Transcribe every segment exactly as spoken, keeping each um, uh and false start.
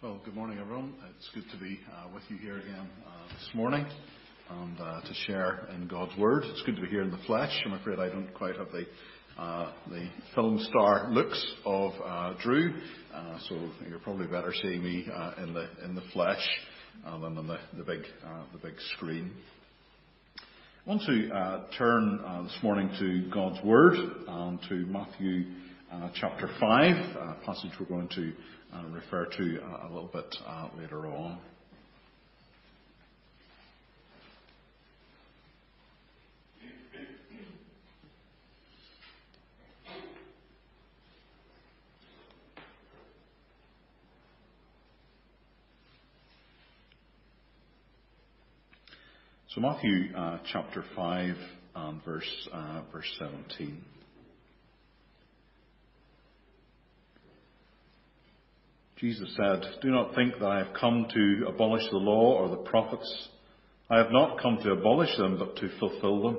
Well, good morning, everyone. It's good to be uh, with you here again uh, this morning and uh, to share in God's Word. It's good to be here in the flesh. I'm afraid I don't quite have the uh, the film star looks of uh, Drew, uh, so you're probably better seeing me uh, in the in the flesh uh, than on the the big uh, the big screen. I want to uh, turn uh, this morning to God's Word and to Matthew uh, chapter five, a passage we're going to Uh, refer to uh, a little bit uh, later on. So Matthew uh, chapter five and verse uh, verse seventeen. Jesus said, "Do not think that I have come to abolish the law or the prophets. I have not come to abolish them, but to fulfill them.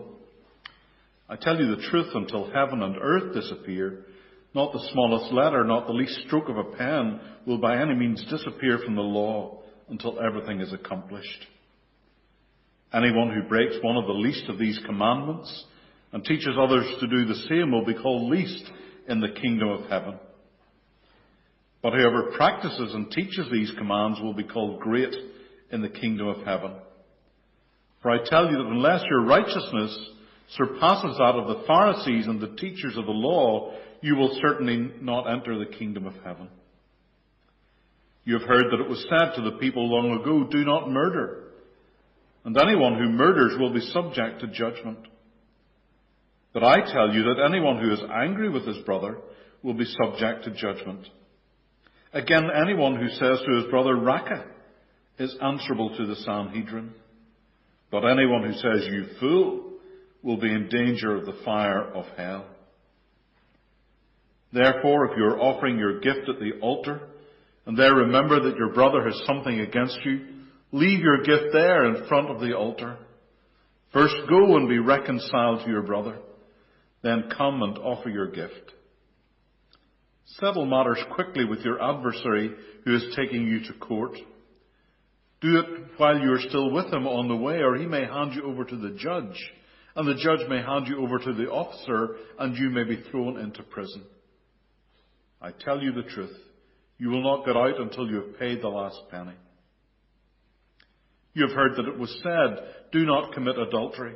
I tell you the truth, until heaven and earth disappear, not the smallest letter, not the least stroke of a pen will by any means disappear from the law until everything is accomplished. Anyone who breaks one of the least of these commandments and teaches others to do the same will be called least in the kingdom of heaven. But whoever practices and teaches these commands will be called great in the kingdom of heaven. For I tell you that unless your righteousness surpasses that of the Pharisees and the teachers of the law, you will certainly not enter the kingdom of heaven. You have heard that it was said to the people long ago, 'Do not murder,' and anyone who murders will be subject to judgment. But I tell you that anyone who is angry with his brother will be subject to judgment. Again, anyone who says to his brother, 'Raca,' is answerable to the Sanhedrin. But anyone who says, 'You fool,' will be in danger of the fire of hell. Therefore, if you are offering your gift at the altar, and there remember that your brother has something against you, leave your gift there in front of the altar. First go and be reconciled to your brother, then come and offer your gift. Settle matters quickly with your adversary who is taking you to court. Do it while you are still with him on the way, or he may hand you over to the judge, and the judge may hand you over to the officer, and you may be thrown into prison. I tell you the truth, you will not get out until you have paid the last penny. You have heard that it was said, 'Do not commit adultery.'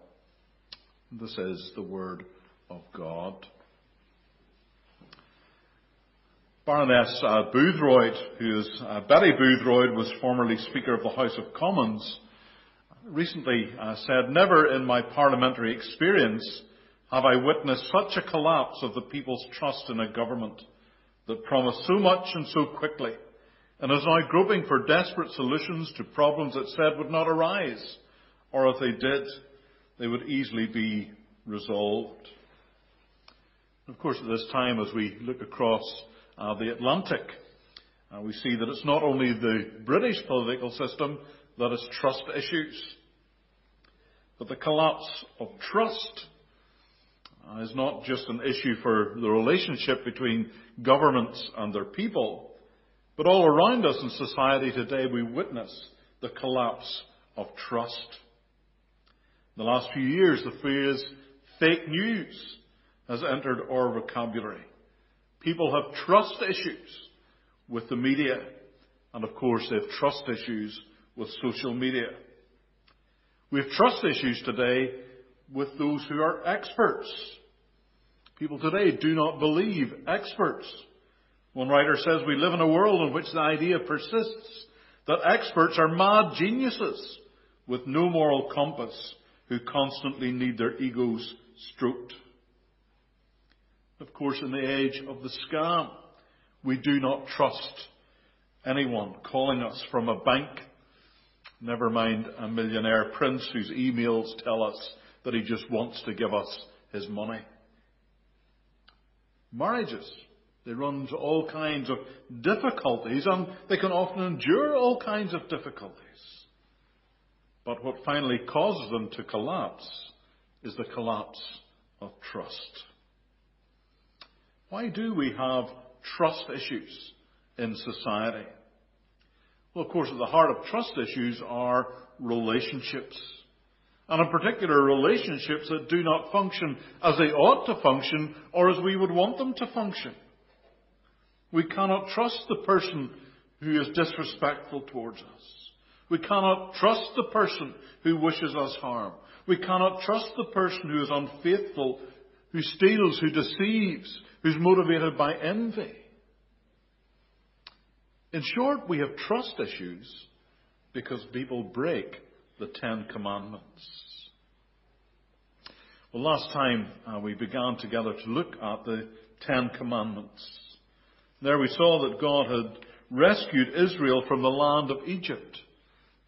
This is the Word of God. Baroness uh, Boothroyd, who is uh, Betty Boothroyd, was formerly Speaker of the House of Commons, recently uh, said, "Never in my parliamentary experience have I witnessed such a collapse of the people's trust in a government that promised so much and so quickly, and is now groping for desperate solutions to problems it said would not arise, or if they did, they would easily be resolved." Of course, at this time, as we look across uh, the Atlantic, uh, we see that it's not only the British political system that has trust issues, but the collapse of trust uh, is not just an issue for the relationship between governments and their people, but all around us in society today we witness the collapse of trust. In the last few years, the phrase "fake news" has entered our vocabulary. People have trust issues with the media, and of course they have trust issues with social media. We have trust issues today with those who are experts. People today do not believe experts. One writer says we live in a world in which the idea persists that experts are mad geniuses with no moral compass, who constantly need their egos stroked. Of course, in the age of the scam, we do not trust anyone calling us from a bank, never mind a millionaire prince whose emails tell us that he just wants to give us his money. Marriages, they run into all kinds of difficulties, and they can often endure all kinds of difficulties. But what finally causes them to collapse is the collapse of trust. Why do we have trust issues in society? Well, of course, at the heart of trust issues are relationships. And in particular, relationships that do not function as they ought to function or as we would want them to function. We cannot trust the person who is disrespectful towards us. We cannot trust the person who wishes us harm. We cannot trust the person who is unfaithful, who steals, who deceives, who's motivated by envy. In short, we have trust issues because people break the Ten Commandments. Well, last time uh, we began together to look at the Ten Commandments. There we saw that God had rescued Israel from the land of Egypt,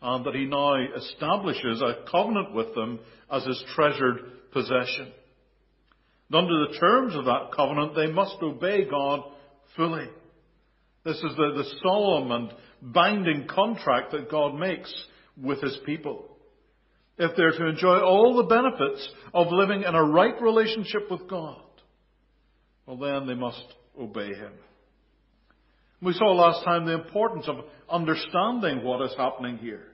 and that he now establishes a covenant with them as his treasured possession. And under the terms of that covenant, they must obey God fully. This is the, the solemn and binding contract that God makes with his people. If they're to enjoy all the benefits of living in a right relationship with God, well then they must obey him. We saw last time the importance of understanding what is happening here.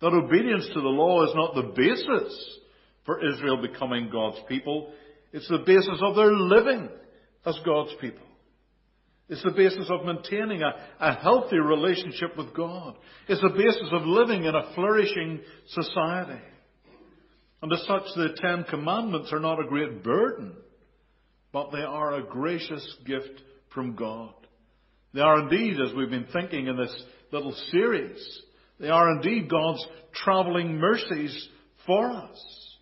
That obedience to the law is not the basis for Israel becoming God's people. It's the basis of their living as God's people. It's the basis of maintaining a, a healthy relationship with God. It's the basis of living in a flourishing society. And as such, the Ten Commandments are not a great burden, but they are a gracious gift from God. They are indeed, as we've been thinking in this little series, they are indeed God's traveling mercies for us.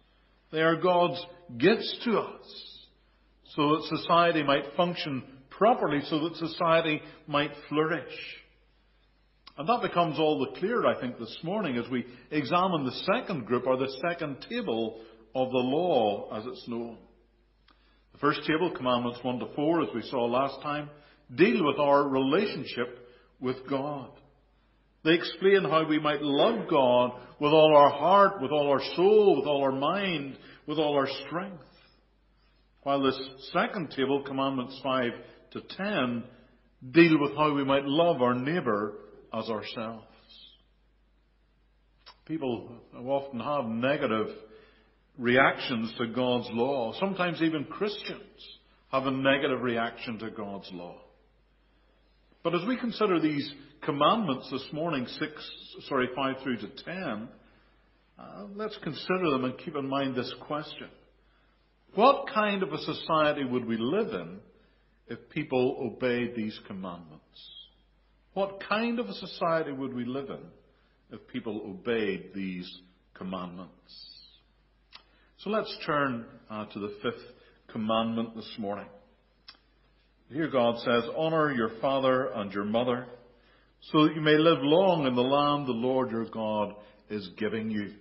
They are God's gifts to us, so that society might function properly, so that society might flourish. And that becomes all the clearer, I think, this morning as we examine the second group, or the second table of the law, as it's known. The first table, Commandments one to four, as we saw last time, deal with our relationship with God. They explain how we might love God with all our heart, with all our soul, with all our mind, with all our strength. While this second table, Commandments five to ten, deal with how we might love our neighbour as ourselves. People often have negative reactions to God's law. Sometimes even Christians have a negative reaction to God's law. But as we consider these commandments this morning, six, sorry, five through to ten, uh, let's consider them and keep in mind this question. What kind of a society would we live in if people obeyed these commandments? What kind of a society would we live in if people obeyed these commandments? So let's turn uh, to the fifth commandment this morning. Here God says, "Honor your father and your mother, so that you may live long in the land the Lord your God is giving you."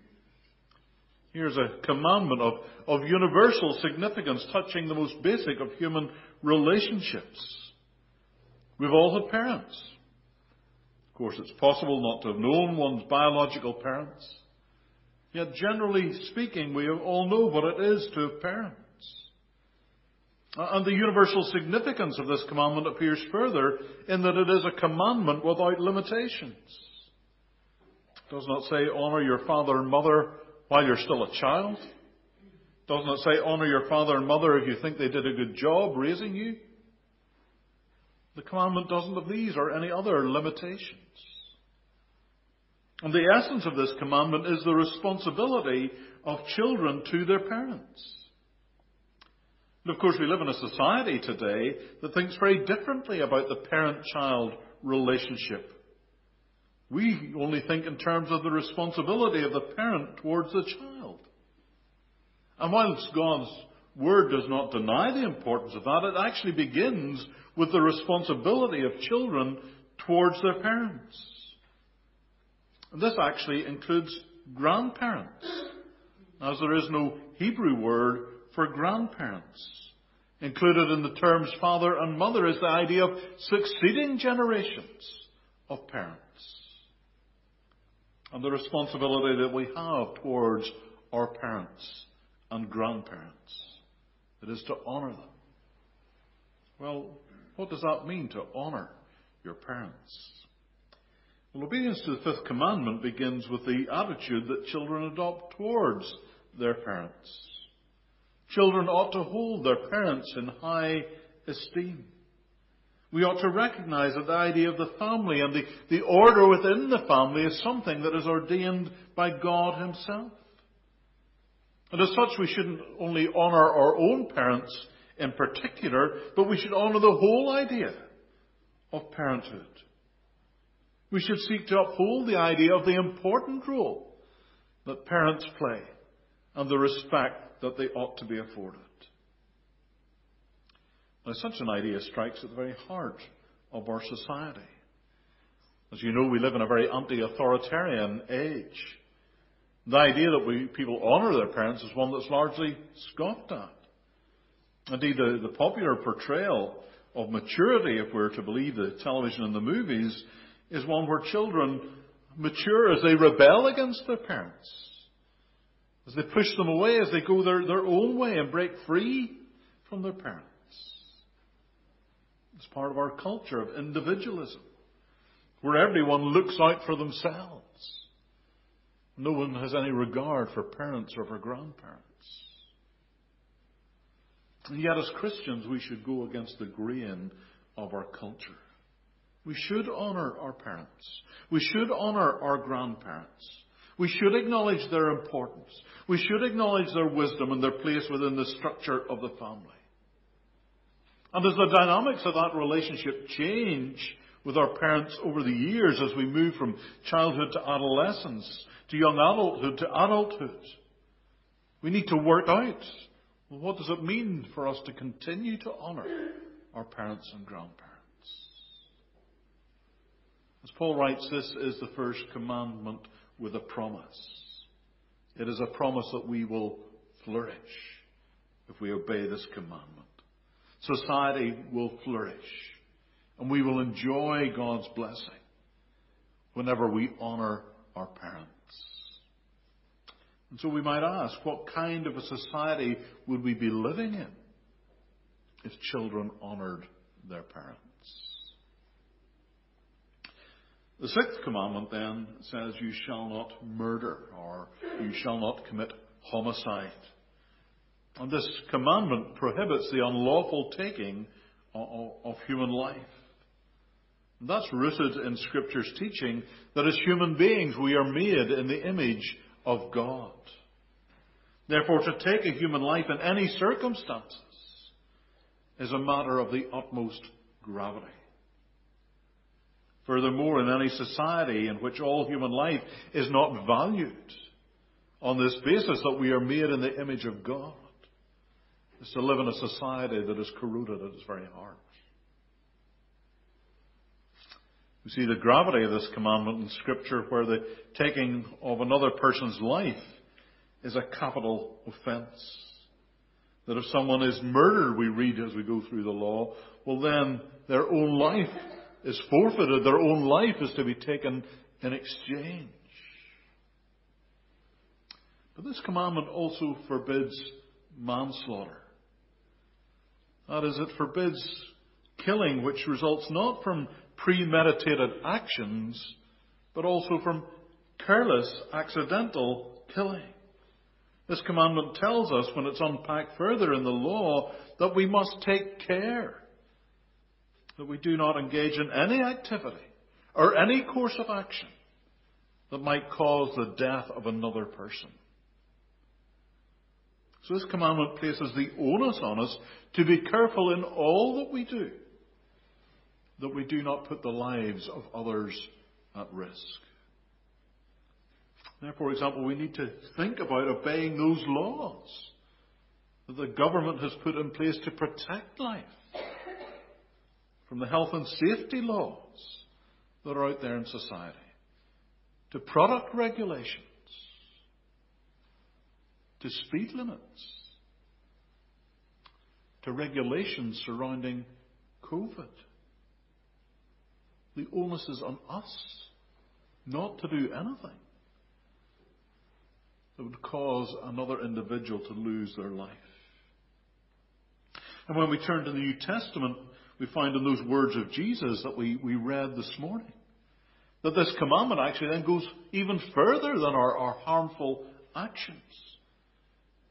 Here's a commandment of, of universal significance, touching the most basic of human relationships. We've all had parents. Of course, it's possible not to have known one's biological parents. Yet generally speaking, we all know what it is to have parents. And the universal significance of this commandment appears further in that it is a commandment without limitations. It does not say honour your father and mother while you're still a child. It does not say honour your father and mother if you think they did a good job raising you. The commandment doesn't have these or any other limitations. And the essence of this commandment is the responsibility of children to their parents. And of course, we live in a society today that thinks very differently about the parent-child relationship. We only think in terms of the responsibility of the parent towards the child. And whilst God's word does not deny the importance of that, it actually begins with the responsibility of children towards their parents. And this actually includes grandparents, as there is no Hebrew word for grandparents. Included in the terms father and mother is the idea of succeeding generations of parents. And the responsibility that we have towards our parents and grandparents. It is to honour them. Well, what does that mean, to honour your parents? Well, obedience to the fifth commandment begins with the attitude that children adopt towards their parents. Children ought to hold their parents in high esteem. We ought to recognize that the idea of the family and the, the order within the family is something that is ordained by God himself. And as such, we shouldn't only honor our own parents in particular, but we should honor the whole idea of parenthood. We should seek to uphold the idea of the important role that parents play and the respect that they ought to be afforded. Now, such an idea strikes at the very heart of our society. As you know, we live in a very anti-authoritarian age. The idea that we, people honour their parents is one that's largely scoffed at. Indeed, the, the popular portrayal of maturity, if we're to believe the television and the movies, is one where children mature as they rebel against their parents, as they push them away, as they go their, their own way and break free from their parents. It's part of our culture of individualism, where everyone looks out for themselves. No one has any regard for parents or for grandparents. And yet, as Christians, we should go against the grain of our culture. We should honour our parents. We should honour our grandparents. We should acknowledge their importance. We should acknowledge their wisdom and their place within the structure of the family. And as the dynamics of that relationship change with our parents over the years, as we move from childhood to adolescence, to young adulthood, to adulthood, we need to work out, well, what does it mean for us to continue to honour our parents and grandparents? As Paul writes, this is the first commandment with a promise. It is a promise that we will flourish if we obey this commandment. Society will flourish, and we will enjoy God's blessing whenever we honour our parents. And so we might ask, what kind of a society would we be living in if children honoured their parents? The sixth commandment then says, you shall not murder, or you shall not commit homicide. And this commandment prohibits the unlawful taking of human life. And that's rooted in Scripture's teaching that as human beings we are made in the image of God. Therefore, to take a human life in any circumstances is a matter of the utmost gravity. Furthermore, in any society in which all human life is not valued on this basis that we are made in the image of God, is to live in a society that is corroded at its very heart. We see the gravity of this commandment in Scripture, where the taking of another person's life is a capital offence. That if someone is murdered, we read as we go through the law, well then their own life is forfeited, their own life is to be taken in exchange. But this commandment also forbids manslaughter. That is, it forbids killing which results not from premeditated actions, but also from careless, accidental killing. This commandment tells us, when it's unpacked further in the law, that we must take care that we do not engage in any activity or any course of action that might cause the death of another person. So this commandment places the onus on us to be careful in all that we do, that we do not put the lives of others at risk. Now, for example, we need to think about obeying those laws that the government has put in place to protect life, from the health and safety laws that are out there in society, to product regulations, to speed limits, to regulations surrounding COVID. The onus is on us not to do anything that would cause another individual to lose their life. And when we turn to the New Testament, we find in those words of Jesus that we, we read this morning, that this commandment actually then goes even further than our, our harmful actions.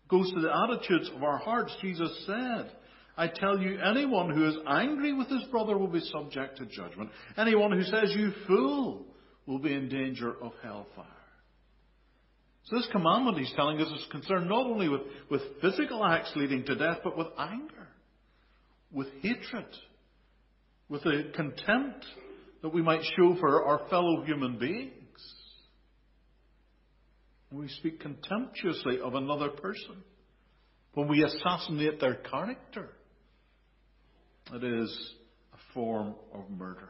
It goes to the attitudes of our hearts. Jesus said, I tell you, anyone who is angry with his brother will be subject to judgment. Anyone who says, you fool, will be in danger of hellfire. So this commandment, he's telling us, is concerned not only with, with physical acts leading to death, but with anger, with hatred, with the contempt that we might show for our fellow human beings. When we speak contemptuously of another person, when we assassinate their character, it is a form of murder.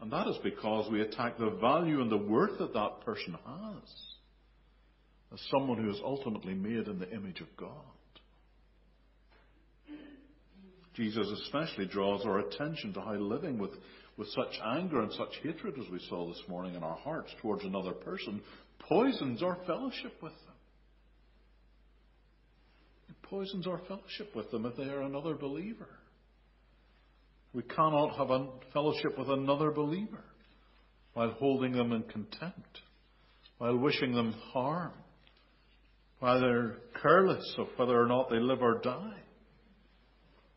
And that is because we attack the value and the worth that that person has as someone who is ultimately made in the image of God. Jesus especially draws our attention to how living with, with such anger and such hatred, as we saw this morning in our hearts towards another person, poisons our fellowship with them. It poisons our fellowship with them if they are another believer. We cannot have a fellowship with another believer while holding them in contempt, while wishing them harm, while they're careless of whether or not they live or die.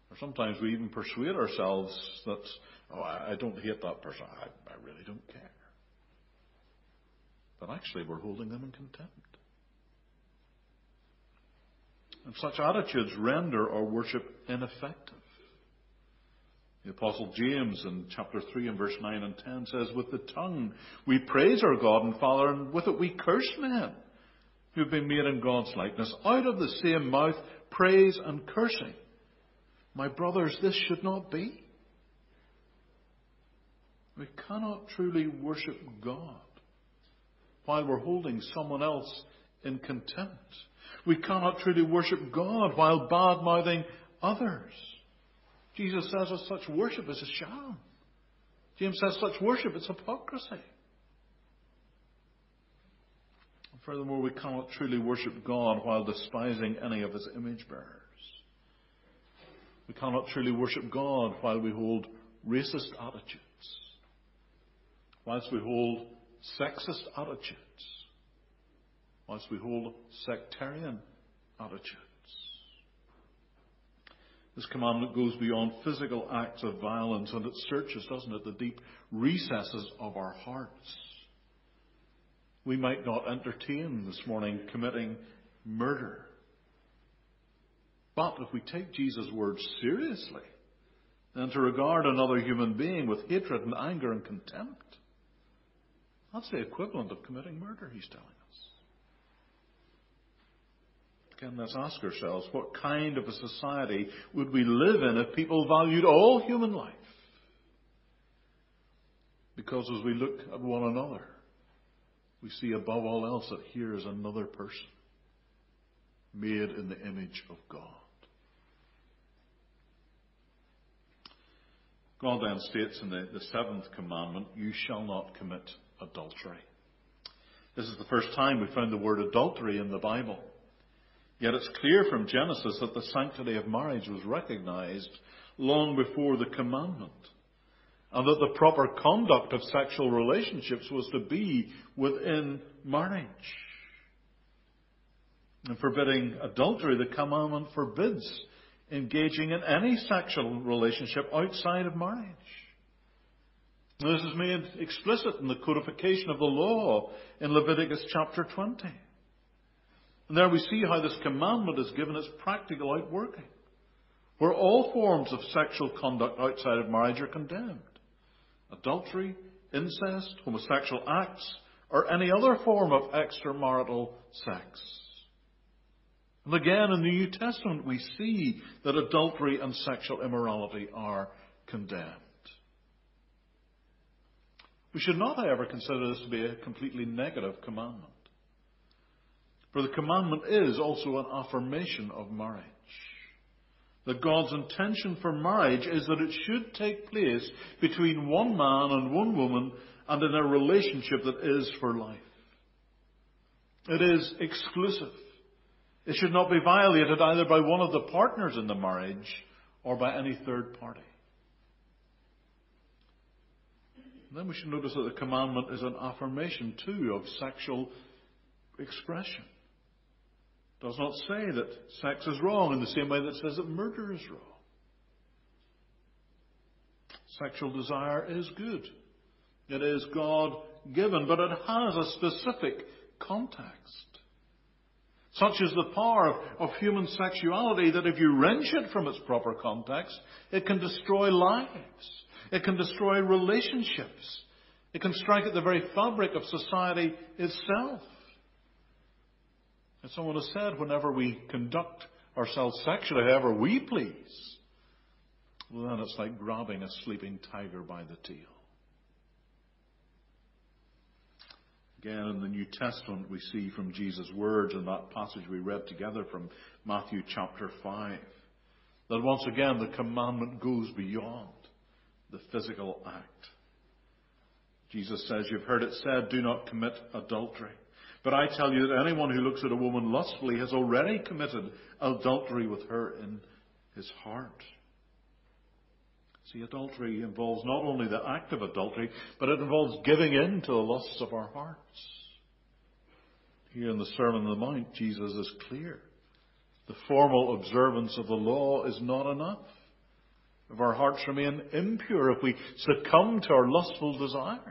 Or sometimes we even persuade ourselves that, oh, I don't hate that person. I, I really don't care. But actually we're holding them in contempt. And such attitudes render our worship ineffective. The Apostle James in chapter three and verse nine and ten says, with the tongue we praise our God and Father, and with it we curse men who have been made in God's likeness. Out of the same mouth, praise and cursing. My brothers, this should not be. We cannot truly worship God while we're holding someone else in contempt. We cannot truly worship God while bad-mouthing others. Jesus says that such worship is a sham. James says such worship is hypocrisy. And furthermore, we cannot truly worship God while despising any of his image bearers. We cannot truly worship God while we hold racist attitudes, whilst we hold sexist attitudes, whilst we hold sectarian attitudes. This commandment goes beyond physical acts of violence, and it searches, doesn't it, the deep recesses of our hearts. We might not entertain this morning committing murder. But if we take Jesus' words seriously, then to regard another human being with hatred and anger and contempt, that's the equivalent of committing murder, he's telling us. Again, let's ask ourselves, what kind of a society would we live in if people valued all human life? Because as we look at one another, we see above all else that here is another person made in the image of God. God then states in the, the seventh commandment, you shall not commit adultery. This is the first time we found the word adultery in the Bible. Yet it's clear from Genesis that the sanctity of marriage was recognized long before the commandment, and that the proper conduct of sexual relationships was to be within marriage. In forbidding adultery, the commandment forbids engaging in any sexual relationship outside of marriage. This is made explicit in the codification of the law in Leviticus chapter twenty. And there we see how this commandment is given its practical outworking, where all forms of sexual conduct outside of marriage are condemned. Adultery, incest, homosexual acts, or any other form of extramarital sex. And again, in the New Testament, we see that adultery and sexual immorality are condemned. We should not, however, consider this to be a completely negative commandment. For the commandment is also an affirmation of marriage. That God's intention for marriage is that it should take place between one man and one woman and in a relationship that is for life. It is exclusive. It should not be violated either by one of the partners in the marriage or by any third party. And then we should notice that the commandment is an affirmation too of sexual expression. It does not say that sex is wrong in the same way that it says that murder is wrong. Sexual desire is good. It is God-given, but it has a specific context. Such is the power of, of human sexuality that if you wrench it from its proper context, it can destroy lives. It can destroy relationships. It can strike at the very fabric of society itself. As someone has said, whenever we conduct ourselves sexually, however we please, well, then it's like grabbing a sleeping tiger by the tail. Again, in the New Testament, we see from Jesus' words in that passage we read together from Matthew chapter five, that once again the commandment goes beyond the physical act. Jesus says, "You've heard it said, do not commit adultery. But I tell you that anyone who looks at a woman lustfully has already committed adultery with her in his heart." See, adultery involves not only the act of adultery, but it involves giving in to the lusts of our hearts. Here in the Sermon on the Mount, Jesus is clear. The formal observance of the law is not enough. If our hearts remain impure, if we succumb to our lustful desires.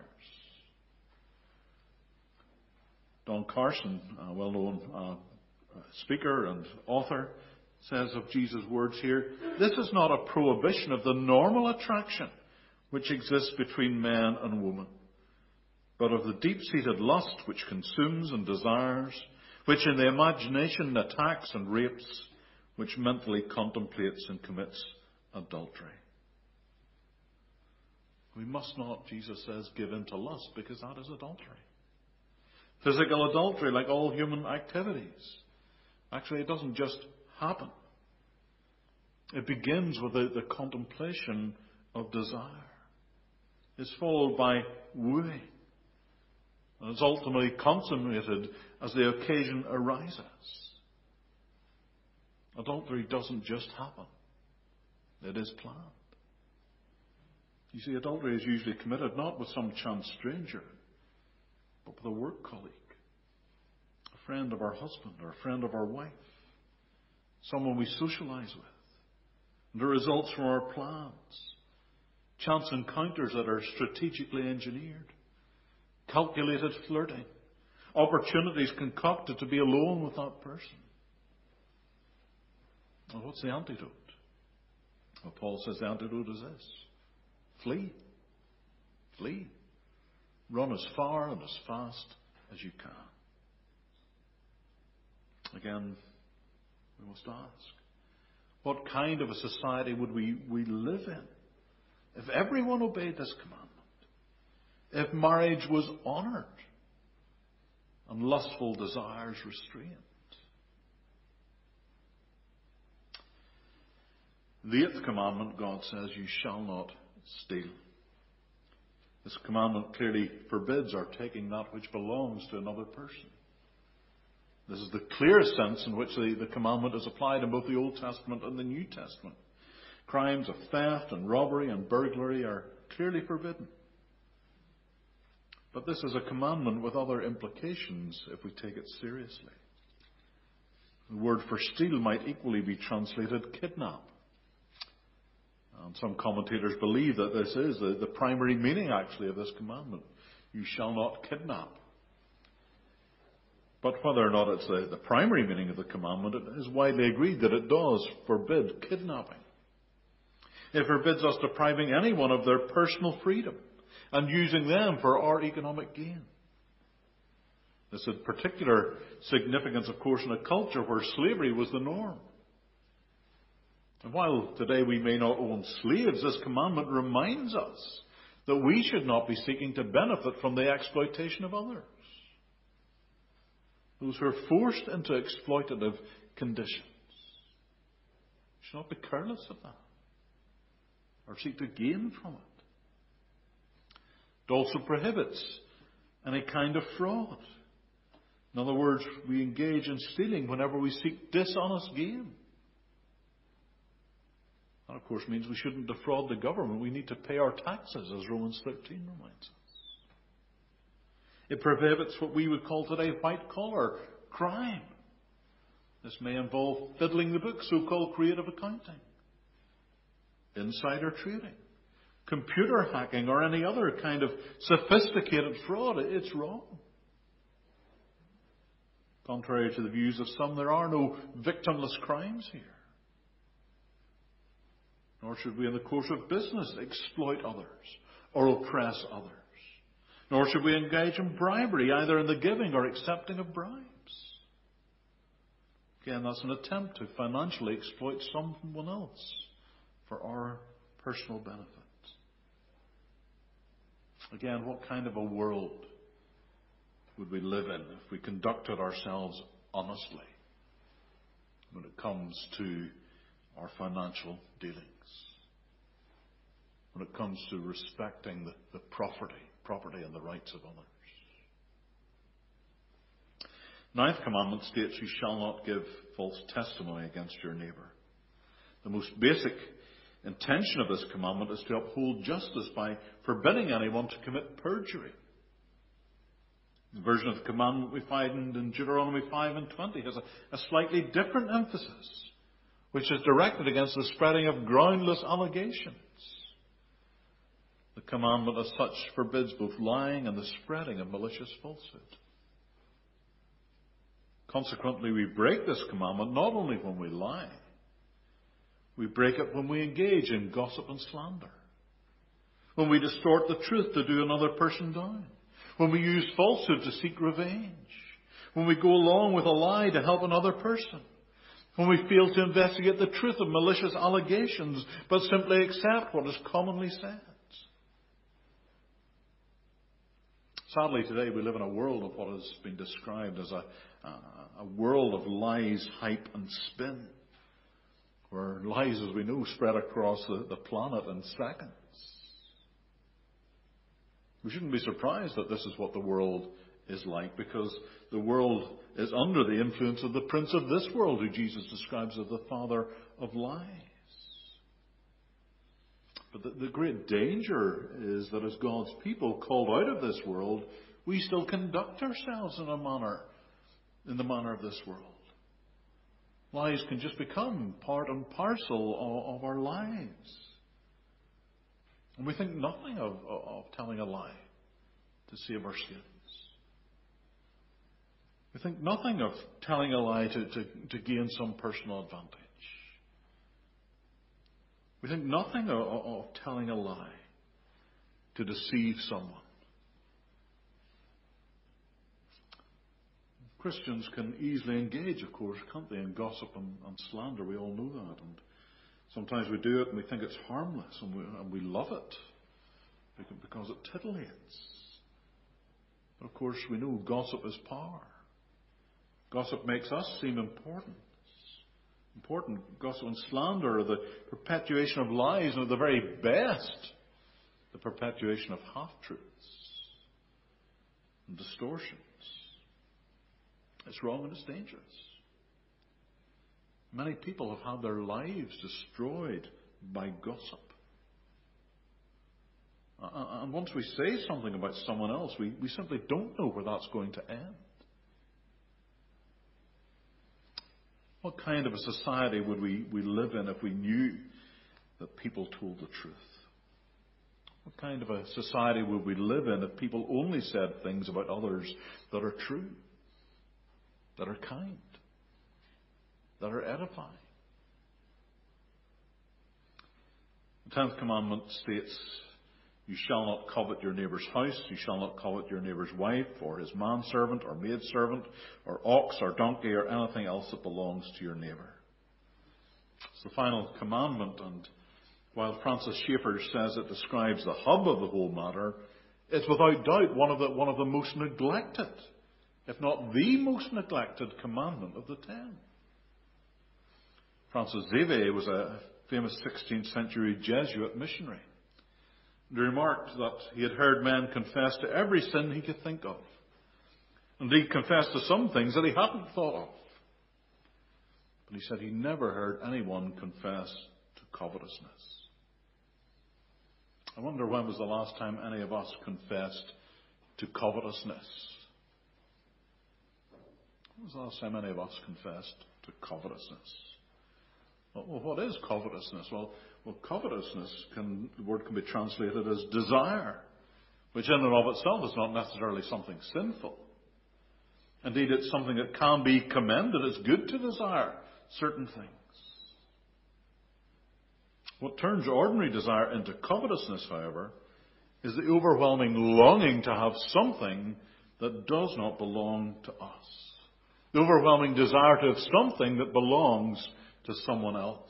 Don Carson, a well-known uh, speaker and author, says of Jesus' words here, "This is not a prohibition of the normal attraction which exists between man and woman, but of the deep-seated lust which consumes and desires, which in the imagination attacks and rapes, which mentally contemplates and commits adultery." We must not, Jesus says, give in to lust, because that is adultery. Physical adultery, like all human activities, actually it doesn't just happen. It begins with the, the contemplation of desire. It's followed by wooing. And it's ultimately consummated as the occasion arises. Adultery doesn't just happen. It is planned. You see, adultery is usually committed not with some chance stranger, but with a work colleague, a friend of our husband or a friend of our wife, someone we socialize with, and the results from our plans, chance encounters that are strategically engineered, calculated flirting, opportunities concocted to be alone with that person. Well, what's the antidote? Well, Paul says the antidote is this: flee, flee. Run as far and as fast as you can. Again, we must ask, what kind of a society would we, we live in if everyone obeyed this commandment? If marriage was honoured and lustful desires restrained? The eighth commandment, God says, "You shall not steal." This commandment clearly forbids our taking that which belongs to another person. This is the clear sense in which the, the commandment is applied in both the Old Testament and the New Testament. Crimes of theft and robbery and burglary are clearly forbidden. But this is a commandment with other implications if we take it seriously. The word for steal might equally be translated kidnap. And some commentators believe that this is the, the primary meaning, actually, of this commandment. You shall not kidnap. But whether or not it's the, the primary meaning of the commandment, it is widely agreed that it does forbid kidnapping. It forbids us depriving anyone of their personal freedom and using them for our economic gain. This had particular significance, of course, in a culture where slavery was the norm. And while today we may not own slaves, this commandment reminds us that we should not be seeking to benefit from the exploitation of others, those who are forced into exploitative conditions. We should not be careless of that or seek to gain from it. It also prohibits any kind of fraud. In other words, we engage in stealing whenever we seek dishonest gain. That, of course, means we shouldn't defraud the government. We need to pay our taxes, as Romans thirteen reminds us. It prohibits what we would call today white-collar crime. This may involve fiddling the book, so-called creative accounting, insider trading, computer hacking, or any other kind of sophisticated fraud. It's wrong. Contrary to the views of some, there are no victimless crimes here. Nor should we, in the course of business, exploit others or oppress others. Nor should we engage in bribery, either in the giving or accepting of bribes. Again, that's an attempt to financially exploit someone else for our personal benefit. Again, what kind of a world would we live in if we conducted ourselves honestly when it comes to our financial dealings, when it comes to respecting the, the property, property and the rights of others? Ninth commandment states, you shall not give false testimony against your neighbor. The most basic intention of this commandment is to uphold justice by forbidding anyone to commit perjury. The version of the commandment we find in Deuteronomy five and twenty has a, a slightly different emphasis, which is directed against the spreading of groundless allegations. The commandment as such forbids both lying and the spreading of malicious falsehood. Consequently, we break this commandment not only when we lie, we break it when we engage in gossip and slander, when we distort the truth to do another person down, when we use falsehood to seek revenge, when we go along with a lie to help another person, when we fail to investigate the truth of malicious allegations but simply accept what is commonly said. Sadly, today we live in a world of what has been described as a, a world of lies, hype and spin, where lies, as we know, spread across the, the planet in seconds. We shouldn't be surprised that this is what the world is like, because the world is under the influence of the prince of this world, who Jesus describes as the father of lies. But the, the great danger is that as God's people called out of this world, we still conduct ourselves in a manner, in the manner of this world. Lies can just become part and parcel of, of our lives. And we think nothing of, of telling a lie to save our skins. We think nothing of telling a lie to, to, to gain some personal advantage. We think nothing of, of telling a lie to deceive someone. Christians can easily engage, of course, can't they, in gossip and, and slander. We all know that. And sometimes we do it and we think it's harmless, and we, and we love it because it titillates. But of course, we know gossip is power. Gossip makes us seem important. Important. Gossip and slander are the perpetuation of lies, and at the very best, the perpetuation of half-truths and distortions. It's wrong and it's dangerous. Many people have had their lives destroyed by gossip. And once we say something about someone else, we, we simply don't know where that's going to end. What kind of a society would we, we live in if we knew that people told the truth? What kind of a society would we live in if people only said things about others that are true, that are kind, that are edifying? The tenth commandment states, you shall not covet your neighbor's house, you shall not covet your neighbor's wife, or his manservant, or maidservant, or ox, or donkey, or anything else that belongs to your neighbor. It's the final commandment, and while Francis Schaeffer says it describes the hub of the whole matter, it's without doubt one of the, one of the most neglected, if not the most neglected commandment of the ten. Francis Xavier was a famous sixteenth century Jesuit missionary. He remarked that he had heard men confess to every sin he could think of. Indeed, confessed to some things that he hadn't thought of. But he said he never heard anyone confess to covetousness. I wonder when was the last time any of us confessed to covetousness? When was the last time any of us confessed to covetousness? Well, what is covetousness? Well, well covetousness, can, the word can be translated as desire, which in and of itself is not necessarily something sinful. Indeed, it's something that can be commended. It's good to desire certain things. What turns ordinary desire into covetousness, however, is the overwhelming longing to have something that does not belong to us. The overwhelming desire to have something that belongs to someone else.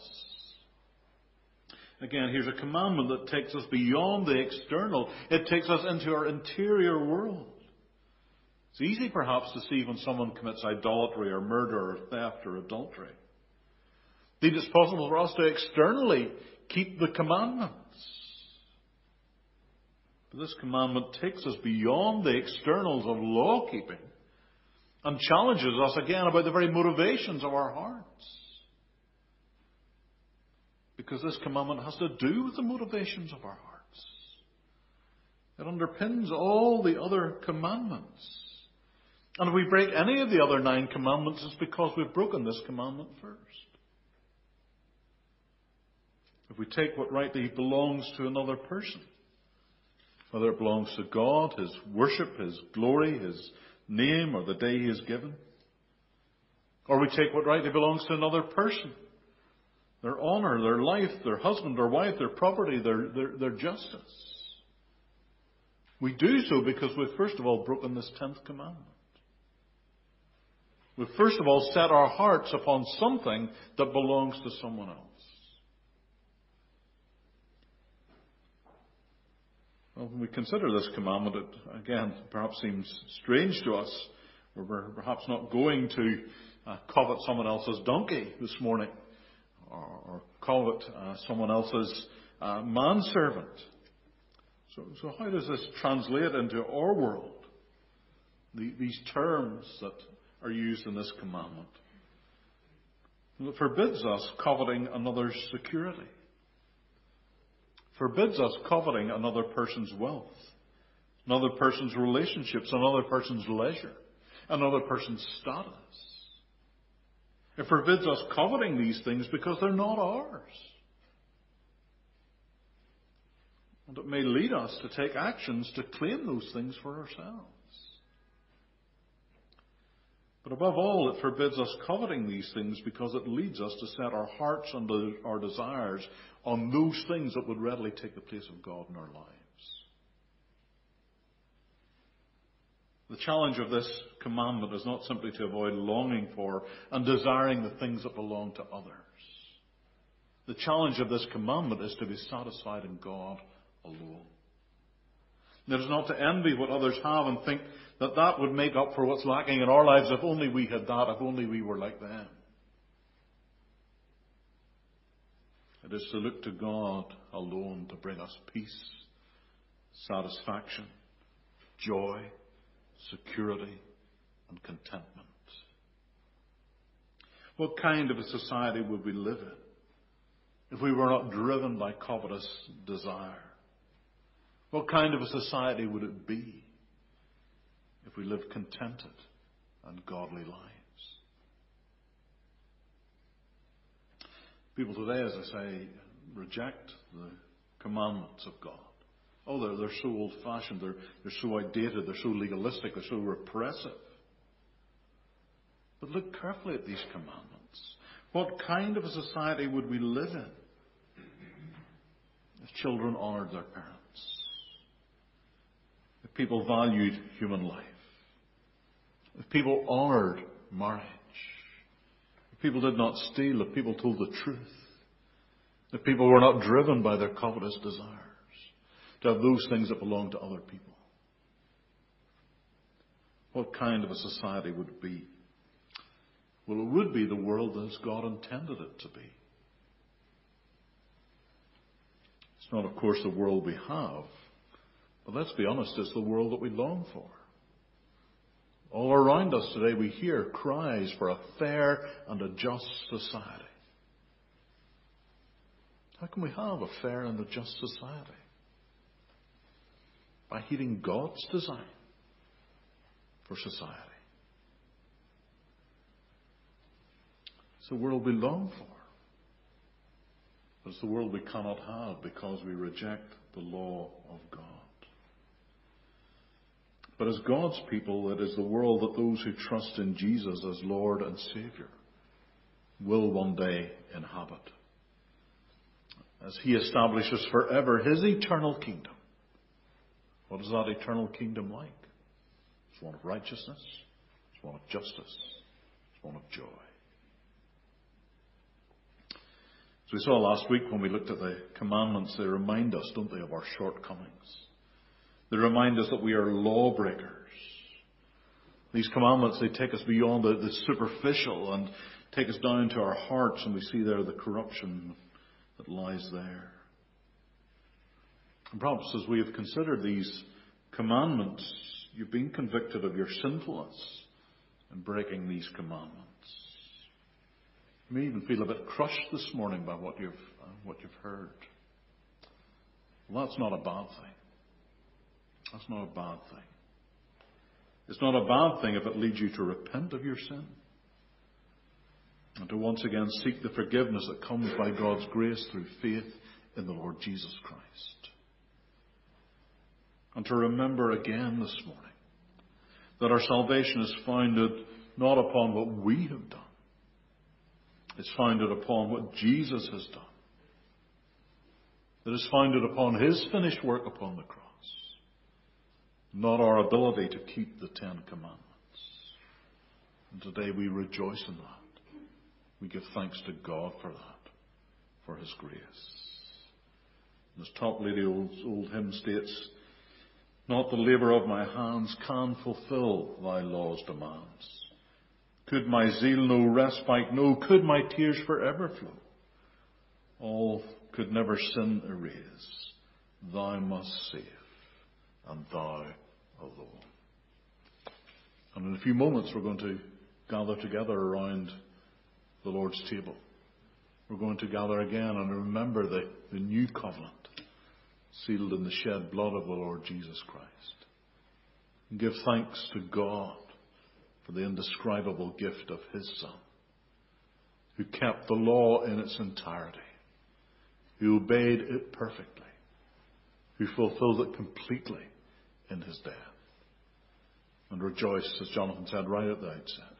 Again, here's a commandment that takes us beyond the external. It takes us into our interior world. It's easy, perhaps, to see when someone commits idolatry or murder or theft or adultery. Indeed, it's possible for us to externally keep the commandments. But this commandment takes us beyond the externals of law-keeping and challenges us again about the very motivations of our hearts. Because this commandment has to do with the motivations of our hearts. It underpins all the other commandments. And if we break any of the other nine commandments, it's because we've broken this commandment first. If we take what rightly belongs to another person, whether it belongs to God, His worship, His glory, His name, or the day He is given, or we take what rightly belongs to another person, their honor, their life, their husband or wife, their property, their, their, their justice, we do so because we've first of all broken this tenth commandment. We've first of all set our hearts upon something that belongs to someone else. Well, when we consider this commandment, it again perhaps seems strange to us. We're perhaps not going to uh, covet someone else's donkey this morning, or, or covet uh, someone else's uh, manservant. So, so how does this translate into our world, the, these terms that are used in this commandment? Well, it forbids us coveting another's security. Forbids us coveting another person's wealth, another person's relationships, another person's leisure, another person's status. It forbids us coveting these things because they're not ours. And it may lead us to take actions to claim those things for ourselves. But above all, it forbids us coveting these things because it leads us to set our hearts and our desires on those things that would readily take the place of God in our lives. The challenge of this commandment is not simply to avoid longing for and desiring the things that belong to others. The challenge of this commandment is to be satisfied in God alone. It is not to envy what others have and think that that would make up for what's lacking in our lives. If only we had that, if only we were like them. It is to look to God alone to bring us peace, satisfaction, joy, security, and contentment. What kind of a society would we live in if we were not driven by covetous desire? What kind of a society would it be if we lived contented and godly lives? People today, as I say, reject the commandments of God. Oh, they're, they're so old-fashioned, they're, they're so outdated, they're so legalistic, they're so repressive. But look carefully at these commandments. What kind of a society would we live in if children honoured their parents? If people valued human life, if people honoured marriage, if people did not steal, if people told the truth, The people were not driven by their covetous desires to have those things that belong to other people. What kind of a society would it be? Well, it would be the world as God intended it to be. It's not, of course, the world we have, but let's be honest, it's the world that we long for. All around us today we hear cries for a fair and a just society. How can we have a fair and a just society? By heeding God's design for society. It's the world we long for. But it's the world we cannot have because we reject the law of God. But as God's people, it is the world that those who trust in Jesus as Lord and Savior will one day inhabit, as He establishes forever His eternal kingdom. What is that eternal kingdom like? It's one of righteousness, it's one of justice, it's one of joy. As we saw last week when we looked at the commandments, they remind us, don't they, of our shortcomings. They remind us that we are lawbreakers. These commandments, they take us beyond the, the superficial and take us down to our hearts, and we see there the corruption that lies there. And perhaps as we have considered these commandments, you've been convicted of your sinfulness in breaking these commandments. You may even feel a bit crushed this morning by what you've, uh, what you've heard. Well, that's not a bad thing. That's not a bad thing. It's not a bad thing if it leads you to repent of your sin and to once again seek the forgiveness that comes by God's grace through faith in the Lord Jesus Christ. And to remember again this morning that our salvation is founded not upon what we have done. It's founded upon what Jesus has done. It is founded upon His finished work upon the cross. Not our ability to keep the Ten Commandments. And today we rejoice in that. We give thanks to God for that, for His grace. And as Top Lady old, old hymn states, not the labour of my hands can fulfil Thy law's demands. Could my zeal no respite know, could my tears forever flow? All could never sin erase. Thou must save, and Thou alone. And in a few moments we're going to gather together around the Lord's table. We're going to gather again and remember the, the new covenant sealed in the shed blood of the Lord Jesus Christ. And give thanks to God for the indescribable gift of His Son, who kept the law in its entirety, who obeyed it perfectly, who fulfilled it completely in His death. And rejoice, as Jonathan said right at the outset,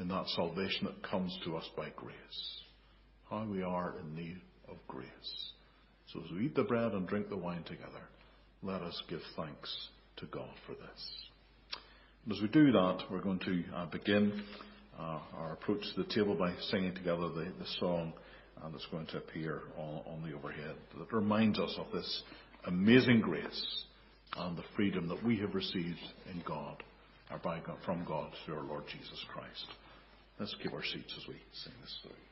in that salvation that comes to us by grace. How we are in need of grace. So as we eat the bread and drink the wine together, let us give thanks to God for this. And as we do that, we're going to uh, begin uh, our approach to the table by singing together the, the song uh, that's going to appear on, on the overhead that reminds us of this amazing grace and the freedom that we have received in God, or by God, from God through our Lord Jesus Christ. Let's keep our seats as we sing this through.